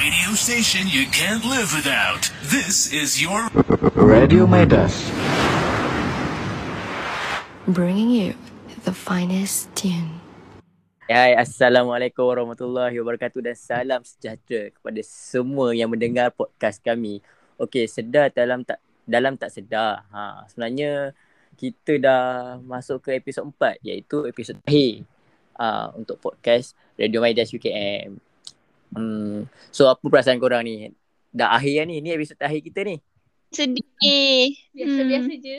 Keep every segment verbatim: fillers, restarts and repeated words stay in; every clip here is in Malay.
radio station you can't live without. This is your Radio Maidas, bringing you the finest tune. Hai, Assalamualaikum warahmatullahi wabarakatuh dan salam sejahtera kepada semua yang mendengar podcast kami. Okey, sedar dalam tak dalam tak sedar. Ha, sebenarnya kita dah masuk ke episod empat, iaitu episod terakhir uh, untuk podcast Radio Maidas U K M. Hmm, so apa perasaan korang ni? Dah akhir kan ni, ni episod terakhir kita ni. Sedih. Biasa-biasa hmm. je.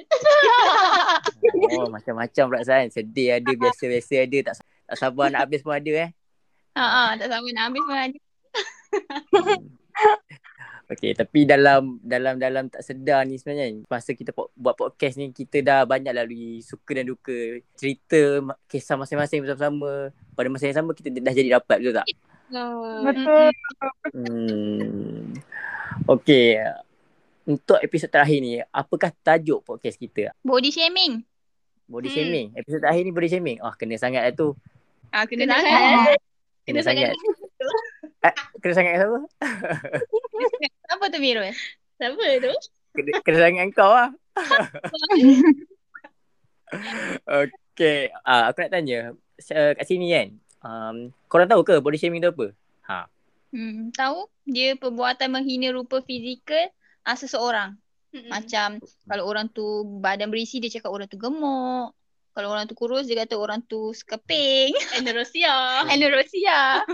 Oh, macam-macam perasaan. Sedih ada, biasa-biasa ada, tak tak sabar nak habis pun ada eh. Haa, tak sabar nak habis pun ada. Okey, tapi dalam dalam dalam tak sedar ni sebenarnya, masa kita po- buat podcast ni, kita dah banyak lalui suka dan duka, cerita, kisah masing-masing bersama-sama. Pada masa yang sama, kita dah jadi rapat, betul tak? Betul. Hmm. Okey, untuk episod terakhir ni, apakah tajuk podcast kita? Body shaming. Body hmm. shaming. Episod terakhir ni body shaming. Ah, oh, kena sangat lah tu. Ah, kena, kena sangat. sangat. Kena, kena sangat. sangat. Ah, kena sangat apa? Apa tu Mirul? Siapa tu? Kena, kena sangat kau lah. Okay. Uh, aku nak tanya. Uh, kat sini kan. Um, korang tahu ke body shaming tu apa? Ha. Hmm, tahu. Dia perbuatan menghina rupa fizikal uh, seseorang. Mm-mm. Macam kalau orang tu badan berisi, dia cakap orang tu gemuk. Kalau orang tu kurus, dia kata orang tu sekeping. Anorexia. Anorexia.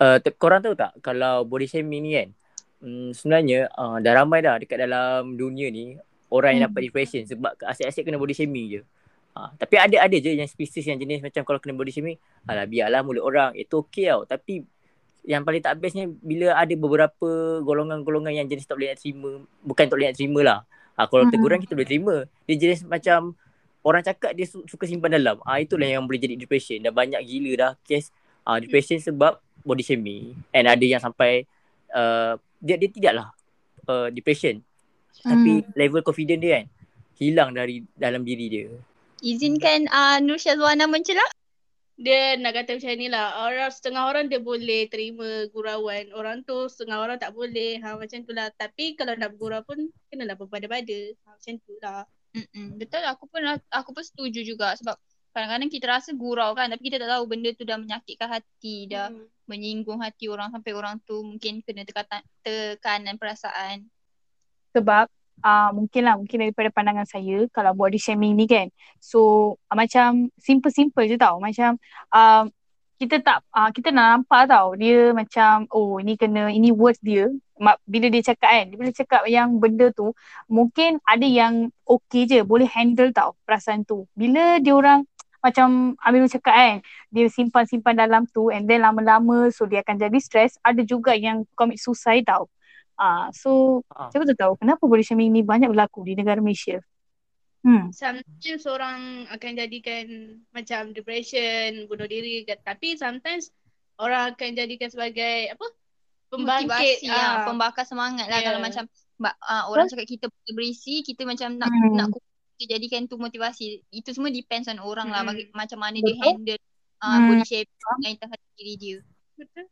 Uh, korang tahu tak kalau body shaming ni kan, um, sebenarnya uh, dah ramai dah dekat dalam dunia ni orang hmm. yang dapat depression sebab asyik-asyik kena body shaming je. Uh, tapi ada ada je yang spesies yang jenis macam kalau kena body shaming, alah biarlah mulut orang, itu okey tau. Tapi yang paling tak bestnya bila ada beberapa golongan-golongan yang jenis tak boleh nak terima, bukan tak boleh nak terima lah. Ha, kalau hmm. teguran kita boleh terima. Dia jenis macam orang cakap dia su- suka simpan dalam. Ha, itulah yang boleh jadi depression. Dah banyak gila dah kes ha, depression hmm. sebab body shaming. And ada yang sampai uh, dia dia tidaklah uh, depression. Hmm. Tapi level confident dia kan hilang dari dalam diri dia. Izinkan uh, Nur Syazwana mencela. Dia nak kata macam ni lah, orang setengah orang dia boleh terima gurauan orang tu, setengah orang tak boleh. Ha, macam tu lah. Tapi kalau nak bergurau pun kenalah berpada-pada. Ha, macam tu lah. Mm-mm. Betul, aku pun aku pun setuju juga sebab kadang-kadang kita rasa gurau kan, tapi kita tak tahu benda tu dah menyakitkan hati, dah mm. menyinggung hati orang sampai orang tu mungkin kena tekatan, tekanan perasaan. Sebab Uh, mungkin lah, mungkin daripada pandangan saya kalau body shaming ni kan, so uh, macam simple-simple je tau. Macam uh, kita tak, uh, kita nak nampak tau dia macam, oh ini kena, ini words dia. Bila dia cakap kan, bila cakap yang benda tu, mungkin ada yang okay je, boleh handle tau perasaan tu. Bila dia orang macam Amirul cakap kan, dia simpan-simpan dalam tu, and then lama-lama so dia akan jadi stress. Ada juga yang commit suicide tau. Ah, so ah. Saya tak tahu kenapa body shaming ni banyak berlaku di negara Malaysia. Hmm. Sometimes orang akan jadikan macam depression, bunuh diri, tapi sometimes orang akan jadikan sebagai apa? Pembangkit, ah. pembakar semangat lah. Yeah. Kalau macam uh, orang cakap kita berisi, kita macam nak hmm. nak kita jadikan tu motivasi. Itu semua depends on orang hmm. lah bagi, macam mana dia handle uh, hmm. body shaming dengan hati diri dia. Betul?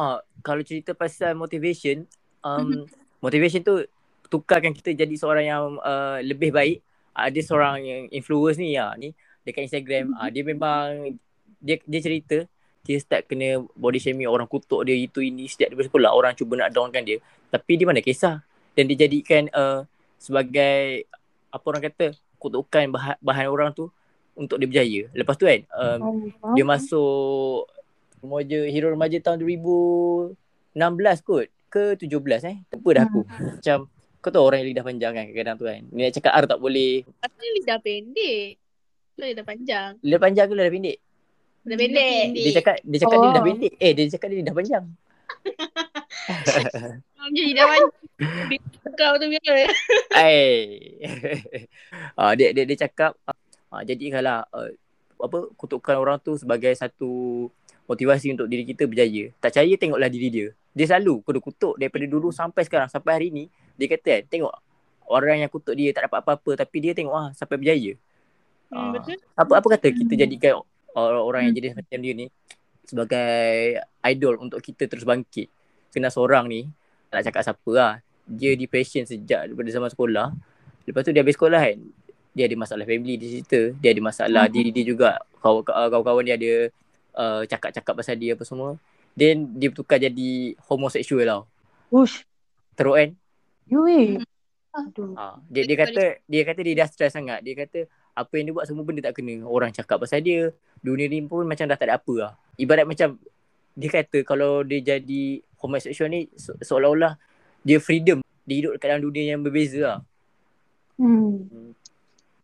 Ah, kalau cerita pasal motivation, Um, motivation tu tukarkan kita jadi seorang yang uh, lebih baik. Ada uh, seorang yang influencer ni ya, ni dekat Instagram, uh, dia memang dia dia cerita dia start kena body shaming, orang kutuk dia itu ini sejak daripada sekolah, orang cuba nak downkan dia. Tapi dia mana kisah, dan dia jadikan uh, sebagai apa orang kata kutukan bahan, bahan orang tu untuk dia berjaya. Lepas tu kan um, oh, dia masuk remaja, hero remaja tahun dua ribu enam belas kot. Ke tujuh belas eh. Terpa dah aku. Hmm. Macam kau tahu orang yang lidah panjang kan kadang-kadang tu kan. Ni nak cakap R tak boleh. Tapi lidah pendek. Lidah panjang. Lidah panjang ke lidah pendek? Lidah pendek. Dia cakap dia cakap oh. dia lidah pendek. Eh dia cakap dia lidah panjang. Dia lidah panjang. Kau tu biar. Ai. Ah dia dia dia cakap ah, jadikanlah uh, apa kutukan orang tu sebagai satu motivasi untuk diri kita berjaya. Tak percaya tengoklah diri dia. Dia selalu kena kutuk daripada dulu sampai sekarang. Sampai hari ni dia kata kan, tengok orang yang kutuk dia tak dapat apa-apa, tapi dia tengok ah sampai berjaya. Hmm, betul. Uh, apa apa kata kita jadikan orang-orang hmm. yang jenis macam dia ni sebagai idol untuk kita terus bangkit. kenal seorang ni, tak nak cakap siapa lah. Dia depression sejak daripada zaman sekolah. Lepas tu dia habis sekolah kan, dia ada masalah family, dia cerita. Dia ada masalah hmm. diri dia juga. Kawan-kawan dia ada uh, cakap-cakap pasal dia apa semua. Then dia bertukar jadi homoseksual tau. Ush. Teruk kan? Yui. Ha, dia dia kata dia kata dia dah stres sangat. Dia kata apa yang dia buat semua benda tak kena. Orang cakap pasal dia, dunia ni pun macam dah tak ada apa lah. Ibarat macam dia kata kalau dia jadi homoseksual ni se- seolah-olah dia freedom. Dia hidup dekat dalam dunia yang berbeza lah. Hmm.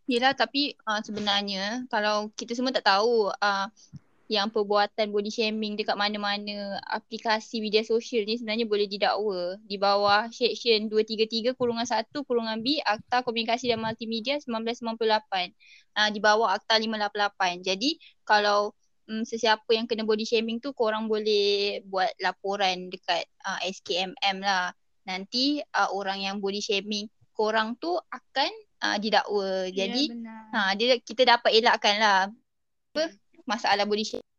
Yelah, tapi uh, sebenarnya kalau kita semua tak tahu uh, yang perbuatan body shaming dekat mana-mana aplikasi media sosial ni sebenarnya boleh didakwa di bawah seksyen dua tiga tiga satu B Akta Komunikasi dan Multimedia sembilan belas sembilan puluh lapan uh, di bawah Akta lima lapan lapan. Jadi kalau um, sesiapa yang kena body shaming tu, korang boleh buat laporan dekat uh, S K M M lah. Nanti uh, orang yang body shaming korang tu akan uh, didakwa. Ya, jadi ha, dia, kita dapat elakkan lah apa masalah body shaming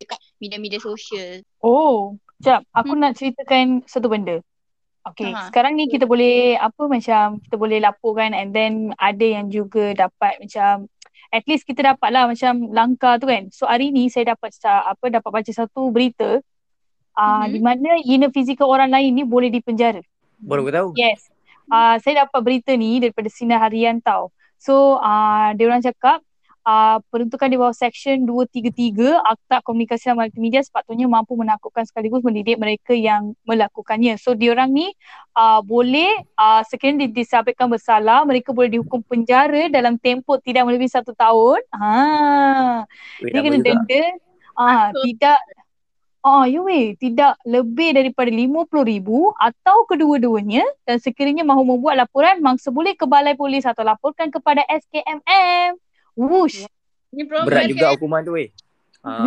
dekat media-media sosial. Oh, sekejap. Aku hmm. nak ceritakan satu benda. Okay, ha. Sekarang ni kita boleh apa macam kita boleh laporkan, and then ada yang juga dapat macam at least kita dapat lah macam langkah tu kan. So hari ni saya dapat apa dapat baca satu berita uh, hmm. di mana inner fizikal orang lain ni boleh dipenjara. Baru aku tahu. Yes. Uh, saya dapat berita ni daripada Sinar Harian tau. So uh, dia orang cakap Uh, peruntukan di bawah seksyen dua tiga tiga Akta Komunikasi dan Multimedia sepatutnya mampu menakutkan sekaligus mendidik mereka yang melakukannya. So diorang ni uh, boleh uh, sekiranya disabitkan bersalah, mereka boleh dihukum penjara dalam tempoh tidak melebihi satu tahun. Ha. Wait, dia kena juga denda uh, tidak oh, ya weh, tidak lebih daripada lima puluh ribu ringgit atau kedua-duanya, dan sekiranya mahu membuat laporan mangsa boleh ke balai polis atau laporkan kepada S K M M. Wush. Berat kan juga hukuman tu weh. Ha.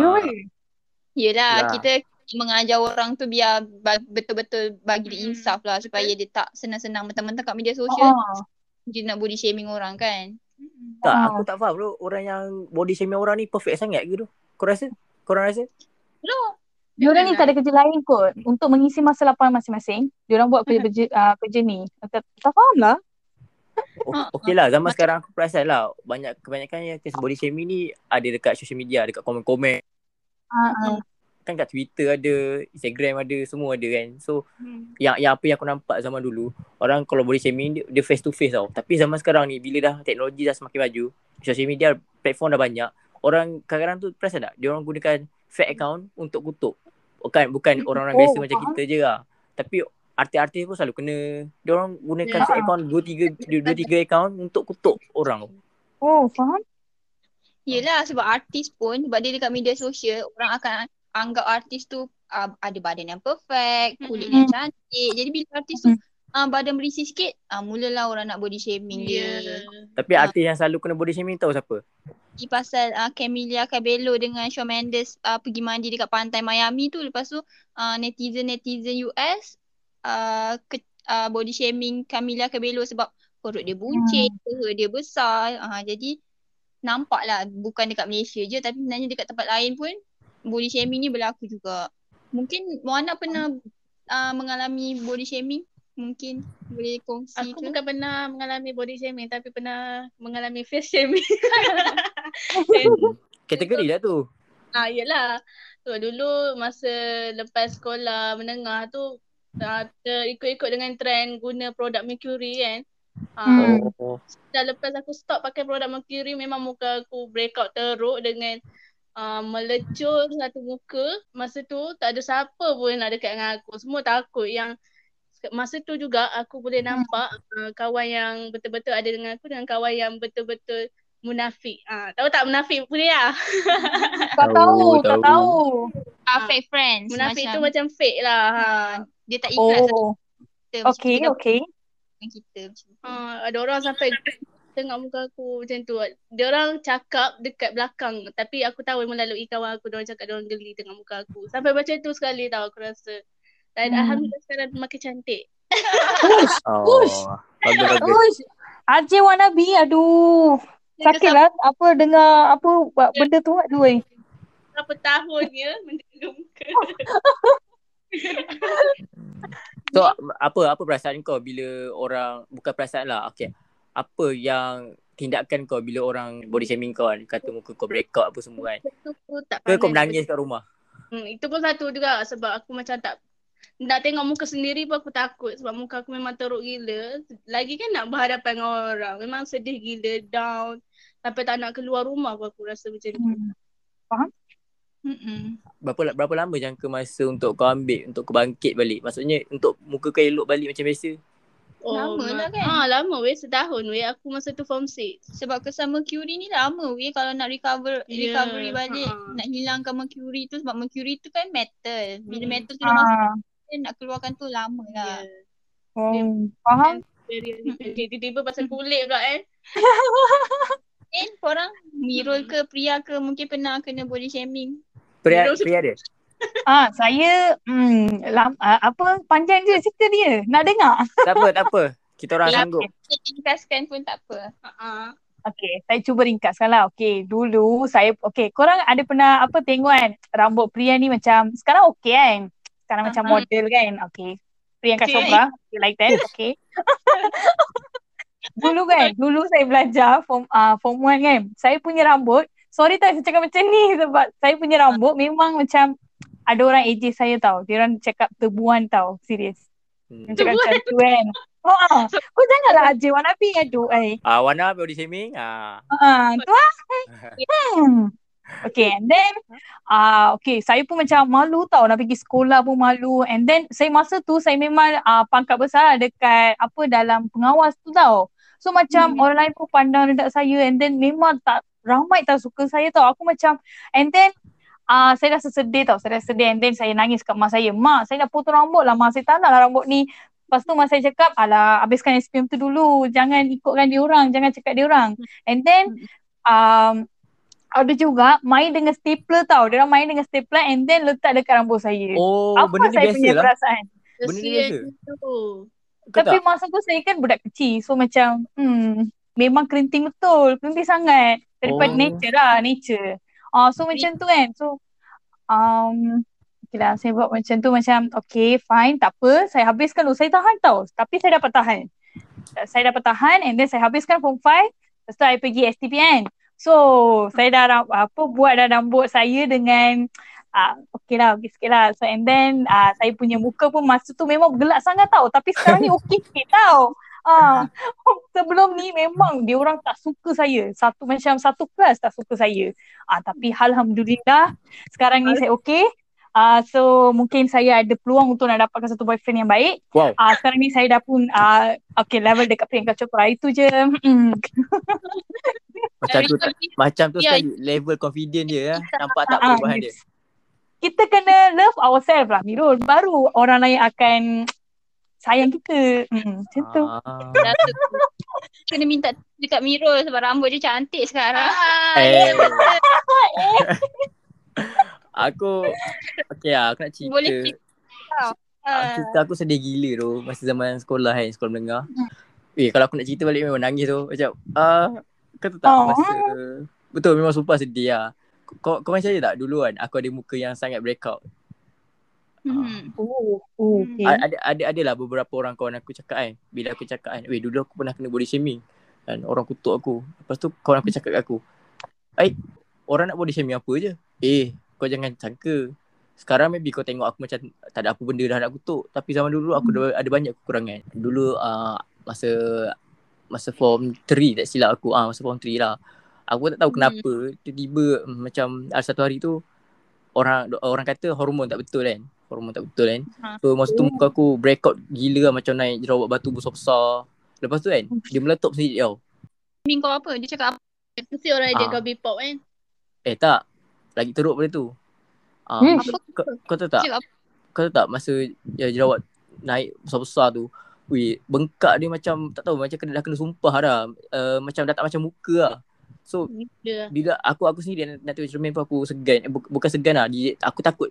Yelah, kita mengajar orang tu biar betul-betul bagi dia insaf lah, supaya dia tak senang-senang mentang-mentang kat media sosial oh. dia nak body shaming orang kan. Tak, oh. aku tak faham bro, orang yang body shaming orang ni perfect sangat ke tu? Kau rasa? Korang rasa? No. Diorang ni tak ada kerja lain kot untuk mengisi masa lapangan masing-masing. Diorang buat kerja, kerja, uh, kerja ni. Tak, tak faham lah. Okey lah, zaman sekarang aku perasan lah banyak, kebanyakan yang kes body shaming ni ada dekat social media, dekat komen-komen uh-huh. kan, kat Twitter ada, Instagram ada, semua ada kan. So hmm. yang yang apa yang aku nampak zaman dulu, orang kalau body shaming dia, dia face to face tau. Tapi zaman sekarang ni bila dah teknologi dah semakin maju, social media platform dah banyak, orang kadang-kadang tu perasan tak, dia orang gunakan fake account untuk kutuk. Bukan bukan hmm. orang-orang oh, biasa faham. Macam kita je lah, tapi artis-artis pun selalu kena. Diorang gunakan yeah. akaun dua tiga akaun untuk kutuk orang. Oh, faham? Yelah, sebab artis pun, sebab dia dekat media sosial, orang akan anggap artis tu uh, ada badan yang perfect, kulit mm-hmm. yang cantik. Jadi bila artis tu uh, badan berisi sikit, uh, mulalah orang nak body shaming yeah. dia. Tapi artis uh, yang selalu kena body shaming tahu siapa? Di pasal uh, Camilla Cabello dengan Shawn Mendes uh, pergi mandi dekat pantai Miami tu. Lepas tu uh, netizen-netizen U S Uh, ke, uh, body shaming Camilla Cabello sebab perut dia buncit, hmm. perut dia besar. Uh, jadi nampaklah bukan dekat Malaysia je, tapi sebenarnya dekat tempat lain pun body shaming ni berlaku juga. Mungkin Moana pernah uh, mengalami body shaming? Mungkin boleh kongsi aku ke? Aku bukan pernah mengalami body shaming, tapi pernah mengalami face shaming. Kategori lah tu. Ah, yelah. So, dulu masa lepas sekolah menengah tu, Uh, ikut-ikut dengan trend guna produk Mercury kan. Uh, oh. Dah lepas aku stop pakai produk Mercury, memang muka aku breakout teruk dengan uh, melecur satu muka. Masa tu tak ada siapa pun nak dekat dengan aku. Semua takut. Yang masa tu juga aku boleh nampak uh, kawan yang betul-betul ada dengan aku dengan kawan yang betul-betul munafik. Uh, tahu tak munafik Pulia? Tak tahu, tak tahu. Ah, fake friends. Munafik macam tu macam fake lah. Ha. Dia tak ikhlas. Oh. Kita, okay, okay. Kita macam tu. Ha, ada orang sampai tengok muka aku macam tu. Dia orang cakap dekat belakang, tapi aku tahu melalui kawan aku dia orang cakap dia orang geli tengok muka aku. Sampai macam tu sekali tau aku rasa. Dan hmm. alhamdulillah sekarang makin cantik. Push, push. Oh, push. Aje wannabe, aduh. Sakitlah apa dengar apa benda tu aduh. Berapa tahun ya menjaga muka. So apa apa perasaan kau bila orang, bukan perasaan lah, okay, apa yang tindakan kau bila orang body shaming kau kan, kata muka kau breakout apa semua kan, ke kau menangis kat rumah? Hmm, itu pun satu juga sebab aku macam tak nak tengok muka sendiri pun aku takut sebab muka aku memang teruk gila. Lagi kan nak berhadapan dengan orang, memang sedih gila, down, sampai tak nak keluar rumah pun aku rasa macam tu. Hmm. Faham? Mm-mm. Berapa berapa lama jangka masa untuk kau ambil untuk kau bangkit balik? Maksudnya untuk muka kau elok balik macam biasa? Oh, lama lah kan? Ah, lama weh, setahun weh aku masa tu form enam. Sebab kesan Mercury ni lama weh kalau nak recover, yeah. recovery balik, uh-huh. nak hilangkan Mercury tu sebab Mercury tu kan metal. Bila metal tu dah uh-huh. masuk, nak keluarkan tu lama lah. Yeah. Oh, faham? Tiba-tiba pasal kulit pula kan? Eh, korang Mirul ke Pria ke mungkin pernah kena body shaming? Pria, Pria dia? Ah, saya mm, lam, ah, apa panjang je cerita dia. Nak dengar? Tak apa, tak apa. Kita orang okay, sanggup. Okay. Ringkaskan pun tak apa. Uh-huh. Okay, saya cuba ringkaskan lah. Okay, dulu saya, okay, korang ada pernah apa tengok kan rambut Pria ni macam, sekarang okay kan? Sekarang uh-huh. macam model kan? Okay. Pria kat Sobra. Okay, like that. Okay. Dulu kan, dulu saya belajar form, uh, form one kan. Saya punya rambut, sorry tak saya cakap macam ni sebab saya punya rambut memang macam ada orang aje saya tau. Dia orang cakap tebuan tau. Serius. Hmm. Cakap macam tu kan. Oh, ah. Kau janganlah aje Wana P aduh ai. Ah, Wana body shaming. Ah. Ah, tu ah. Hmm. Okay, and then ah uh, okay, saya pun macam malu tau nak pergi sekolah pun malu. And then saya masa tu saya memang uh, pangkat besar dekat apa dalam pengawas tu tau. So macam hmm. orang lain pun pandang rendah saya and then memang tak ramai tak suka saya tau. Aku macam and then uh, saya rasa sedih tau. Saya rasa sedih and then saya nangis kat mak saya. Mak, saya dah potong rambut lah. Mak, saya tak nak lah rambut ni. Lepas tu mak saya cakap, alah habiskan S P M tu dulu. Jangan ikutkan dia orang. Jangan cakap dia orang. And then um, ada juga main dengan stapler tau. Dia orang main dengan stapler and then letak dekat rambut saya. Oh, apa benda saya punya lah. Perasaan? Benda ni biasa. Tapi tak? Masa tu saya kan budak kecil. So macam hmm, memang kerenting betul. Kerenting sangat. Daripada oh. nature lah, nature. Uh, so macam tu kan. So, um, okay lah, saya buat macam tu macam, okay fine, tak apa. Saya habiskan dulu. Saya tahan tau. Tapi saya dapat tahan. Saya dapat tahan and then saya habiskan form lima. Lepas tu saya pergi S T P I. So, saya dah apa buat dah rambut saya dengan, uh, okay lah, okay sikit lah. So, and then uh, saya punya muka pun masa tu memang gelak sangat tau. Tapi sekarang ni okay sikit tau. Ah, sebelum ni memang dia orang tak suka saya. Satu macam satu kelas tak suka saya. Ah, tapi alhamdulillah sekarang ni saya okey. Ah, so mungkin saya ada peluang untuk nak dapatkan satu boyfriend yang baik. Wow. Ah, sekarang ni saya dah pun ah okey level dekat Priyanka Chopra itu je. Macam tu macam tu yeah. sekali level confident dia ya. Nampak tak perubahan ah, yes. dia. Kita kena love ourselves lah Mirul. Baru orang lain akan sayang kita. Hmm, macam tu. Ah. Kena minta dekat Mirul sebab rambut dia cantik sekarang. Eh. Aku, okay lah, aku nak cerita. Boleh cerita. Cerita aku sedih gila tu masa zaman sekolah kan, sekolah menengah. Eh, kalau aku nak cerita balik memang nangis tu. Macam, ah, kata tak oh. masa, betul memang sumpah sedih lah. Kau, kau macam je tak dulu kan, aku ada muka yang sangat breakout. Hmm. Oh, oh, okay. Ada ada adalah beberapa orang kawan aku cakap kan, bila aku cakap kan, weh dulu aku pernah kena body shaming dan orang kutuk aku. Lepas tu kawan aku cakap kat aku, "Ai, orang nak body shaming apa je? Eh, kau jangan sangka. Sekarang maybe kau tengok aku macam tak ada apa benda dah nak kutuk, tapi zaman dulu aku hmm. ada banyak kekurangan." Dulu uh, masa masa form tiga tak silap aku, ah uh, masa form tiga lah. Aku tak tahu kenapa hmm. tiba-tiba um, macam ada satu hari tu orang orang kata hormon tak betul kan. Hormon tak betul kan. So masa tu muka aku breakout gila lah, macam naik jerawat batu besar-besar. Lepas tu kan dia meletup sendiri tau. Ming kau apa? Dia cakap apa? Mesti orang ajak kau bipop kan? Eh tak. Lagi teruk pada tu. Ah, hmm. kau, kau tahu tak? Kau tahu tak masa jerawat naik besar-besar tu, weh bengkak dia macam tak tahu macam kena dah kena sumpah dah. Uh, macam dah tak macam muka lah. So bila aku aku sendiri nak tengok cermin pun aku segan. Eh, bukan segan lah. Aku takut.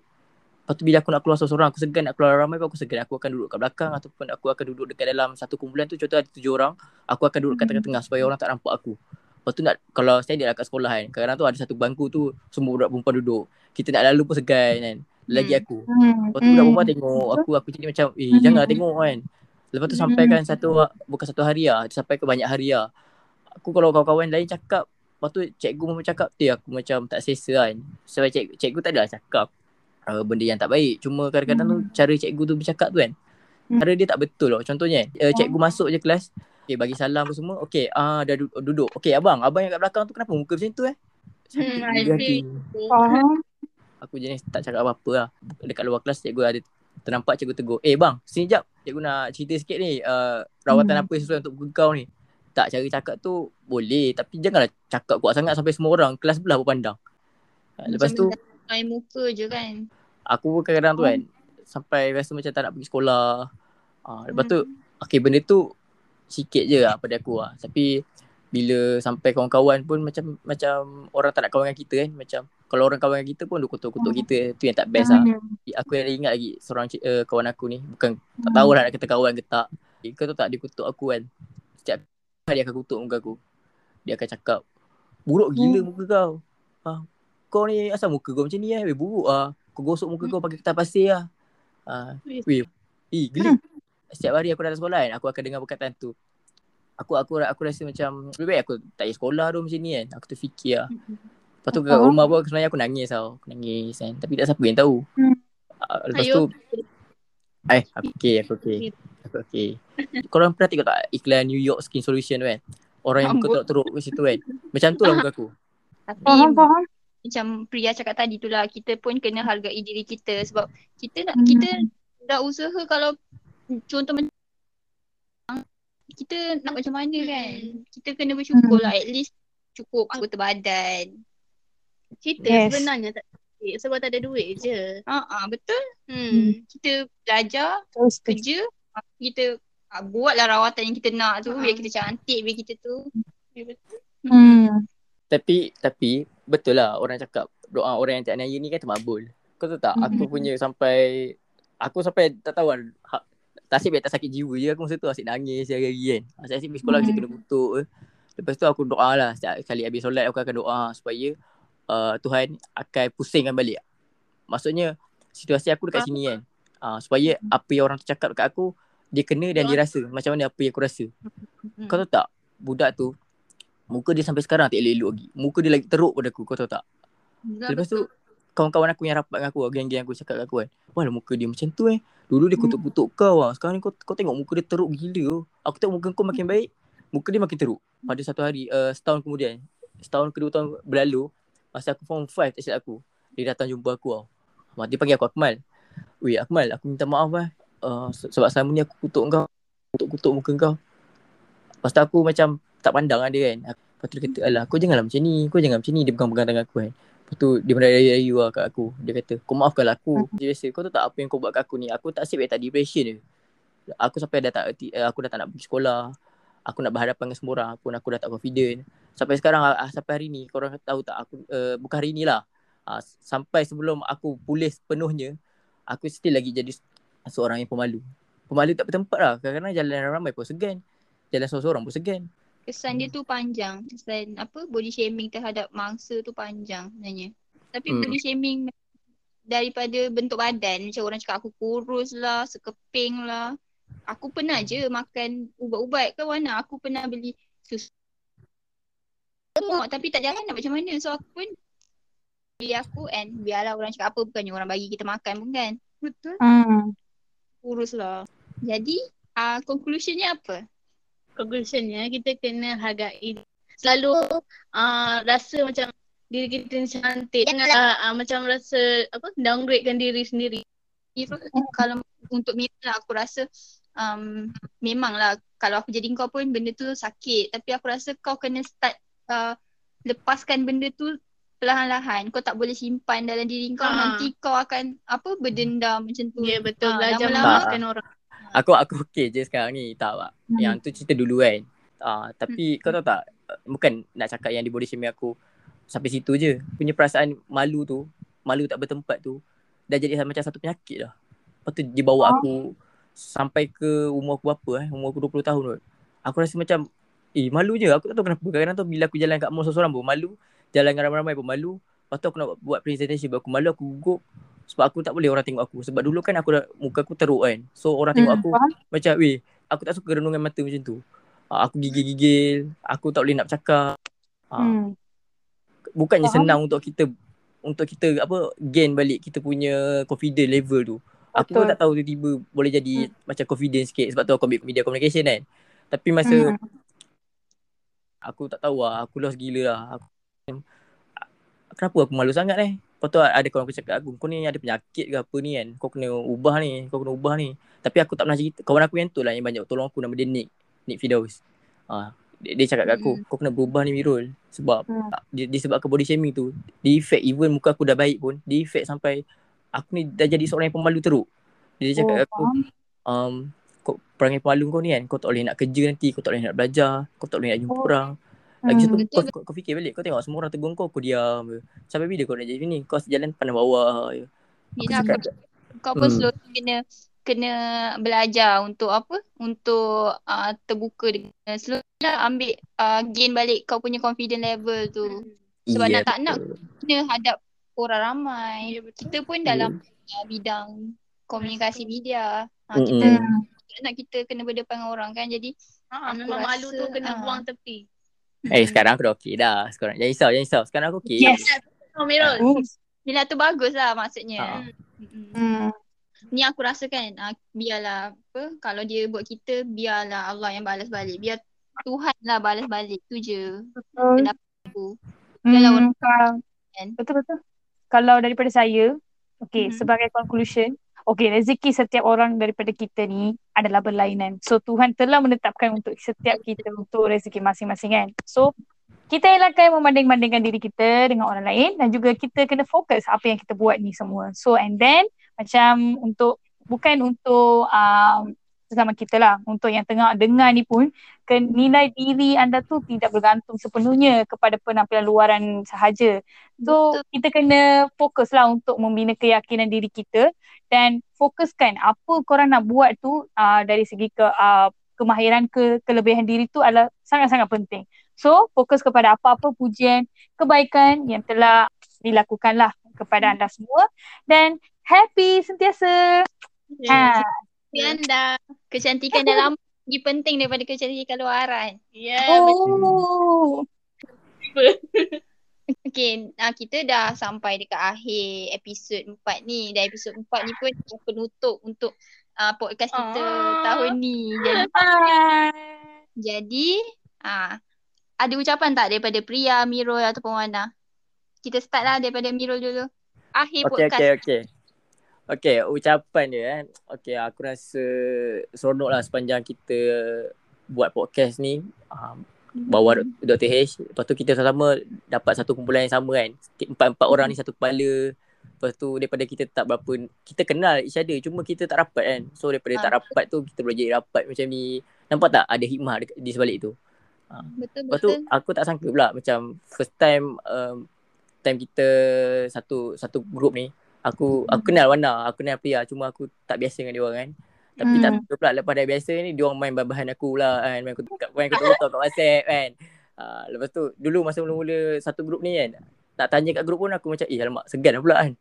Lepas tu bila aku nak keluar seorang-seorang, aku segan nak keluar ramai pun aku segan. Aku akan duduk kat belakang ataupun aku akan duduk dekat dalam satu kumpulan tu. Contoh ada tujuh orang, aku akan duduk kat tengah-tengah supaya orang tak nampak aku. Lepas tu nak, kalau standard lah kat sekolah kan, kadang-kadang tu ada satu bangku tu semua budak perempuan duduk. Kita nak lalu pun segan kan. lagi aku. Lepas tu budak perempuan tengok aku, aku jadi macam eh jangan tengok kan. Lepas tu sampai kan satu, bukan satu hari lah, sampai ke banyak hari lah. Aku kalau kawan-kawan lain cakap, lepas tu cikgu pun cakap, tu aku macam tak selesa kan. Sebab cikgu, cikgu tak adalah cakap uh, benda yang tak baik. Cuma kadang-kadang tu cara cikgu tu bercakap tu kan, cara dia tak betul lah. Contohnya uh, cikgu masuk je kelas, okay, bagi salam pun semua, okay, uh, dah duduk. Okay abang, abang yang kat belakang tu kenapa muka macam tu eh? Sakit hmm, hati. Faham. Aku jenis tak cakap apa-apa lah. Dekat luar kelas cikgu ada, ternampak cikgu tegur, eh bang sini jap, cikgu nak cerita sikit ni, uh, rawatan hmm. apa sesuai untuk muka kau ni. Tak, cara cakap tu boleh, tapi janganlah cakap kuat sangat sampai semua orang kelas belah berpandang. Lepas macam tu main muka je kan. Aku pun kadang-kadang tu kan sampai rasa macam tak nak pergi sekolah. uh, Lepas tu hmm. okay benda tu sikit je lah pada aku lah. Tapi bila sampai kawan-kawan pun macam macam orang tak nak kawan dengan kita kan. Macam kalau orang kawan dengan kita pun dia kutuk-kutuk hmm. kita. Tu yang tak best hmm. lah. Aku yang ingat lagi seorang uh, kawan aku ni, bukan tak tahulah nak kata kawan ke tak. Kau tu tak, dia kutuk aku kan. Setiap dia akan kutuk muka aku. Dia akan cakap, buruk gila hmm. muka kau. Ha, kau ni asal muka kau macam ni eh. Weh buruk ah. Kau gosok muka hmm. kau pakai kertas pasir lah. Ha, weh. Eh gila. Hmm. Setiap hari aku datang sekolah kan, aku akan dengar perkataan tu. Aku aku aku rasa macam lebih baik aku tak pergi sekolah tu macam ni kan. Aku tu fikir lah. Lepas tu kat rumah pun sebenarnya aku nangis tau. Aku nangis kan. Tapi tak siapa yang tahu. Hmm. Lepas tu eh, aku okey, aku okey. Okay. Korang pernah tengok tak iklan New York Skin Solution tu kan? Orang yang muka teruk-teruk kat situ kan? Macam tu lah muka aku. Tapi faham, macam Priya cakap tadi tu lah, kita pun kena hargai diri kita. Sebab kita nak hmm. kita dah usaha. Kalau contoh macam kita nak macam mana kan, kita kena bersyukur hmm. lah. At least cukup anggota badan. Kita yes. sebenarnya tak duit, sebab tak ada duit je. Haa, betul. hmm. Hmm. Kita belajar, terus kerja, kita uh, buatlah rawatan yang kita nak tu, uh-huh. biar kita cantik, biar kita tu. Hmm. hmm. Tapi tapi betul lah orang cakap doa orang yang tak niaya ni kan termakbul. Kau tahu tak? Mm-hmm. Aku punya sampai aku sampai tak tahu kan. Ha, asyik biar tak sakit jiwa je aku masa tu, asyik nangis hari-hari kan. Asyik-asyik pergi sekolah, mm-hmm. asyik kena kutuk eh. Lepas tu aku doa lah, setiap kali habis solat aku akan doa supaya uh, Tuhan akan pusingkan balik. Maksudnya situasi aku dekat sini kan. Uh, supaya apa yang orang tu cakap dekat aku, dia kena dan dia rasa macam mana apa yang aku rasa. Kau tahu tak, budak tu muka dia sampai sekarang tak elok-elok lagi. Muka dia lagi teruk pada aku, kau tahu tak? Betul. Lepas tu kawan-kawan aku yang rapat dengan aku, geng-geng aku cakap dengan aku kan, wah muka dia macam tu eh, dulu dia kutuk-kutuk kau lah, sekarang ni kau, kau tengok muka dia teruk gila. Aku tengok muka kau makin baik, muka dia makin teruk. Pada satu hari, uh, setahun kemudian, setahun kedua tahun berlalu, masa aku form lima tak silap aku, dia datang jumpa aku tau. Dia panggil aku Akmal. Weh Akmal, aku minta maaf lah. Uh, sebab selama ni aku kutuk kau, kutuk-kutuk muka kau. Lepas tu aku macam tak pandang lah dia kan. Lepas tu dia kata, alah kau janganlah macam ni, kau jangan macam ni. Dia pegang-pegang tangan aku kan. Lepas tu dia merayu-rayu lah kat aku. Dia kata, kau maafkanlah aku. Dia biasa, kau tahu tak apa yang kau buat kat aku ni, aku tak asyik tak depression je. Aku sampai dah tak, aku dah tak nak pergi sekolah. Aku nak berhadapan dengan semua orang pun, aku dah tak confident. Sampai sekarang, sampai hari ni, korang tahu tak aku, uh, bukan hari ni lah, uh, sampai sebelum aku pulih penuhnya, aku still lagi jadi seorang yang pemalu. Pemalu tak bertempat lah. Kadang-kadang jalan ramai pun segan, jalan seorang-seorang pun segan. Kesan hmm. dia tu panjang. Kesan apa, body shaming terhadap mangsa tu panjang sebenarnya. Tapi hmm. body shaming daripada bentuk badan, macam orang cakap aku kurus lah, sekeping lah. Aku pernah je makan ubat-ubat ke mana. Aku pernah beli susu tengok, tapi tak jalan nak macam mana. So aku pun beli aku, and biarlah orang cakap apa, bukannya orang bagi kita makan pun kan. Betul. Hmm. Urus lah. Jadi, uh, conclusionnya apa? Conclusionnya, kita kena hargai. Selalu uh, rasa macam diri kita cantik. Jangan uh, uh, macam rasa apa, downgradekan diri sendiri. Even, hmm. kalau untuk Mira, aku rasa um, memanglah kalau aku jadi kau pun benda tu sakit. Tapi aku rasa kau kena start uh, lepaskan benda tu perlahan-lahan. Kau tak boleh simpan dalam diri kau. Ha. Nanti kau akan apa, berdendam macam tu. Ya yeah, betul. Ha, belajar melamatkan orang. Aku aku okey je sekarang ni. Tak pak. Hmm. Yang tu cerita dulu kan. Uh, tapi hmm. kau tahu tak, bukan nak cakap yang di body shaming aku sampai situ je. Punya perasaan malu tu, malu tak bertempat tu, dah jadi macam satu penyakit dah. Lepas tu dia bawa oh. aku sampai ke umur aku berapa eh. Umur aku dua puluh tahun kot. Aku rasa macam eh malu je. Aku tak tahu kenapa. Kadang-kadang tu bila aku jalan kat mall seorang-seorang pun malu. Jalan ramai-ramai pun malu. Lepas tu aku nak buat presentation, aku malu, aku gugup. Sebab aku tak boleh orang tengok aku. Sebab dulu kan aku dah, muka aku teruk kan. So orang tengok hmm, aku faham? Macam weh, aku tak suka renungan mata macam tu. Uh, aku gigil-gigil, aku tak boleh nak bercakap. Uh, hmm. Bukannya faham? Senang untuk kita untuk kita apa gain balik kita punya confidence level tu. Aku Betul. tak tahu tiba-tiba boleh jadi hmm. macam confidence sikit. Sebab tu aku ambil media communication kan. Tapi masa hmm. aku tak tahu lah, aku lost gila lah. Aku, kenapa aku malu sangat eh? Lepas tu ada korang cakap aku, kau ni ada penyakit ke apa ni kan? Kau kena ubah ni, kau kena ubah ni. Tapi aku tak pernah cerita. Kawan aku yang tu lah yang banyak tolong aku, nama dia Nick. Nick Fidoz. Ha, dia, dia cakap kat aku, mm. kau kena berubah ni Mirul. Sebab mm. dia, dia sebab aku body shaming tu. Dia effect even muka aku dah baik pun. Dia effect sampai aku ni dah jadi seorang yang pemalu teruk. Dia cakap oh, kat aku, um, kau perangai pemalu kau ni kan? Kau tak boleh nak kerja nanti, kau tak boleh nak belajar, kau tak boleh nak jumpa oh. orang. Lagi satu, hmm, kau, kau fikir balik, kau tengok semua orang tegur kau, kau diam je. Sampai bila kau nak jadi ni? Kau jalan pandang bawah je. Yelah, cakap, kau, kau pun hmm. selalu kena kena belajar untuk apa? Untuk uh, terbuka dengan selalu lah ambil uh, gain balik kau punya confidence level tu. Sebab yeah, nak tak nak kena hadap orang ramai. Kita pun dalam hmm. uh, bidang komunikasi media. Ha, hmm. Kita tak nak kita kena berdepan dengan orang kan. Jadi ha, memang malu tu kena ha. buang tepi. Eh sekarang aku dah okey dah. Sekarang jangan risau, jangan risau. Sekarang aku okey. Yes. Oh, Mirul. Bila tu bagus lah maksudnya. Uh-huh. Hmm. Ni aku rasa kan uh, biarlah apa kalau dia buat kita biarlah Allah yang balas balik. Biar Tuhan lah balas balik tu je. Pendapat aku. Biarlah hmm. orang kan. Betul betul. Kalau daripada saya, okey hmm. sebagai conclusion, okey rezeki setiap orang daripada kita ni adalah berlainan. So Tuhan telah menetapkan untuk setiap kita untuk rezeki masing-masing kan. So kita elakkan membanding-bandingkan diri kita dengan orang lain dan juga kita kena fokus apa yang kita buat ni semua. So and then macam untuk bukan untuk um, sesama kita lah, untuk yang tengah dengar ni pun nilai diri anda tu tidak bergantung sepenuhnya kepada penampilan luaran sahaja. So Betul. kita kena fokus lah untuk membina keyakinan diri kita dan fokuskan apa korang nak buat tu uh, dari segi ke, uh, kemahiran ke kelebihan diri tu adalah sangat-sangat penting. So fokus kepada apa-apa pujian kebaikan yang telah dilakukan lah kepada anda semua dan happy sentiasa. Yeah. Ha. Anda. Kecantikan dalam lebih penting daripada kecantikan luaran. Ya. Yeah, oh. Okey, nah, kita dah sampai dekat akhir episod empat ni. Dan episod empat ni pun penutup untuk uh, podcast kita oh. tahun ni. Jadi, ah. jadi uh, ada ucapan tak daripada Priya, Mirul ataupun Wana? Kita start lah daripada Mirul dulu. Akhir okay, podcast. Okey, okey, okey. Okay, ucapan dia kan. Okay, aku rasa seronok lah sepanjang kita buat podcast ni um, bawa Doktor H. Lepas tu kita sama-sama dapat satu kumpulan yang sama kan. Empat-empat orang ni satu kepala. Lepas tu daripada kita tak berapa, kita kenal each other cuma kita tak rapat kan. So daripada ha. tak rapat tu kita boleh jadi rapat macam ni. Nampak tak ada hikmah di sebalik tu. Ha. Betul, Lepas tu betul. aku tak sangka pula macam first time um, time kita satu satu group ni. Aku aku kenal Wana, aku kenal Priya, cuma aku tak biasa dengan dia orang kan. Tapi hmm. tak tahu pula lepas dah biasa ni dia orang main bahan-bahan aku pula kan. Main aku kat main aku kat WhatsApp kan. Uh, lepas tu dulu masa mula-mula satu grup ni kan, nak tanya kat grup pun aku macam eh alamak segan pula kan.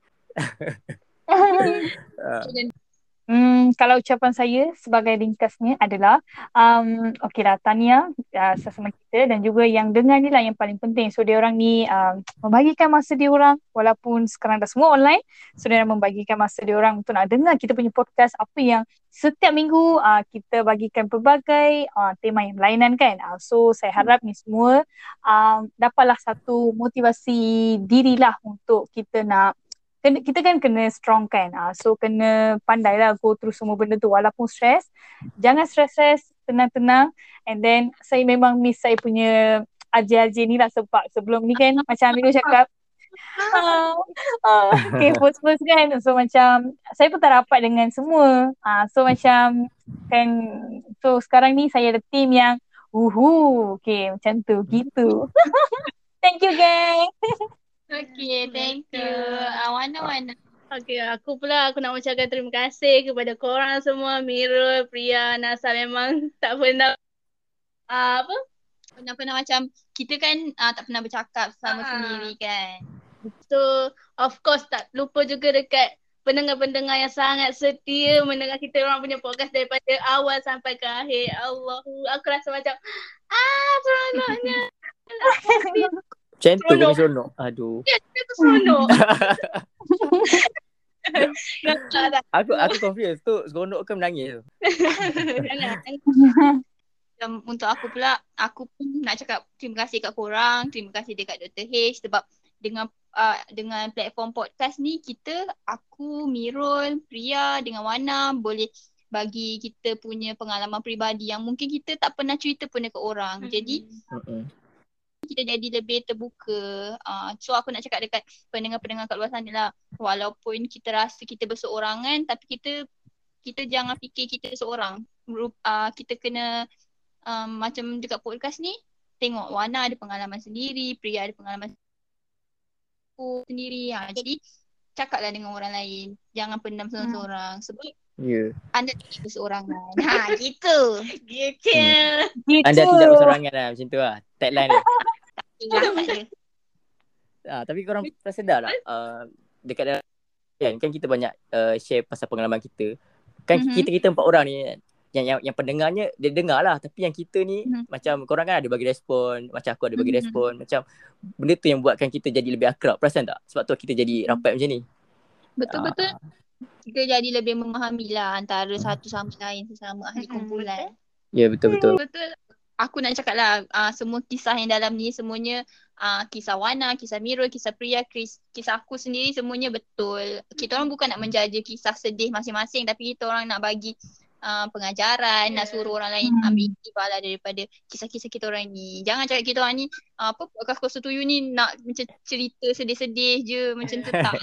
uh. Hmm, kalau ucapan saya sebagai ringkasnya adalah um, okeylah tahniah uh, sesama kita dan juga yang dengar ni lah yang paling penting. So dia orang ni um, membagikan masa dia orang walaupun sekarang dah semua online. So dia orang membagikan masa dia orang untuk nak dengar kita punya podcast apa yang setiap minggu uh, kita bagikan pelbagai uh, tema yang berlainan kan. Uh, so saya harap ni semua uh, dapatlah satu motivasi dirilah untuk kita nak Kena, kita kan kena strong kan. Ha, so kena pandailah go through semua benda tu walaupun stress. Jangan stress-stress, tenang-tenang. And then saya memang miss saya punya ajar-ajar ni lah sebab sebelum ni kan macam Amirul cakap uh, uh, okay post-post kan. So macam saya pun tak rapat dengan semua. Uh, so macam kan so sekarang ni saya ada team yang uhu okay macam tu gitu. Thank you gang. Okay, thank you. Wana-wana. Uh, okay, aku pula aku nak ucapkan terima kasih kepada korang semua. Mirul, Priya, Nasa memang tak pernah uh, apa? Pernah-pernah macam kita kan uh, tak pernah bercakap sama uh. sendiri kan. So, of course tak lupa juga dekat pendengar-pendengar yang sangat setia mendengar kita orang punya podcast daripada awal sampai ke akhir. Allahu, aku rasa macam ah seronoknya. Macam tu kami seronok. Aduh. Ya, kita seronok. aku aku confused tu seronok ke menangis tu. Untuk aku pula, aku pun nak cakap terima kasih kat korang, terima kasih dekat Doktor H sebab dengan uh, dengan platform podcast ni kita, aku, Mirul, Priya dengan Wana boleh bagi kita punya pengalaman peribadi yang mungkin kita tak pernah cerita pun ke orang. Mm-hmm. Jadi mm-hmm. kita jadi lebih terbuka. Uh, so aku nak cakap dekat pendengar-pendengar kat luar sana lah, walaupun kita rasa kita berseorangan tapi kita kita jangan fikir kita seorang. Uh, kita kena Um, macam dekat podcast ni, tengok Wana ada pengalaman sendiri, Priya ada pengalaman sendiri. Ha. Jadi cakaplah dengan orang lain, jangan pendam seorang-seorang sebab yeah. anda tidak berseorangan. Ha, gitu. Gitu. Hmm. Anda tidak berseorangan lah, macam tu lah tagline ni. Ah, tapi korang pernah sedar tak uh, dekat dalam kan, kan kita banyak uh, share pasal pengalaman kita. Kan mm-hmm. kita-kita empat orang ni kan. Yang, yang yang pendengarnya dia dengar lah, tapi yang kita ni hmm. macam korang kan ada bagi respon, macam aku ada bagi respon, hmm. macam benda tu yang buatkan kita jadi lebih akrab, perasan tak? Sebab tu kita jadi rapat macam ni. Betul-betul ha. Kita jadi lebih memahami lah antara hmm. satu sama lain sesama ahli kumpulan. Ya yeah, betul-betul. Betul. Aku nak cakap lah uh, semua kisah yang dalam ni semuanya uh, kisah Wana, kisah Mirul, kisah Priya, Chris, kisah aku sendiri semuanya betul. Kita orang bukan nak menjaja kisah sedih masing-masing tapi kita orang nak bagi Uh, pengajaran, yeah. nak suruh orang lain hmm. ambil iktibar daripada kisah-kisah kita orang ni. Jangan cakap kita orang ni uh, apa podcast Kostu You ni nak macam cerita sedih-sedih je macam tu tak.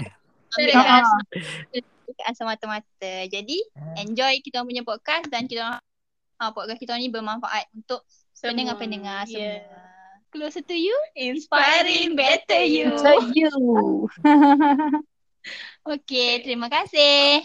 Ambil uh-huh. asal, asal mata-mata. Jadi enjoy kita punya podcast dan kita orang uh, podcast kita ni bermanfaat untuk semua. pendengar-pendengar yeah. semua. Closer to you, inspiring better you. Better you. Okay, terima kasih.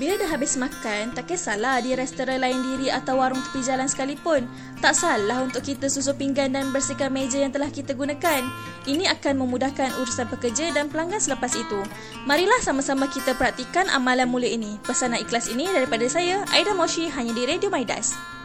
Bila dah habis makan, tak kisahlah di restoran lain diri atau warung tepi jalan sekalipun. Tak salah untuk kita susu pinggan dan bersihkan meja yang telah kita gunakan. Ini akan memudahkan urusan pekerja dan pelanggan selepas itu. Marilah sama-sama kita praktikan amalan mulia ini. Pesanan ikhlas ini daripada saya, Aida Moshi, hanya di Radio Maidas.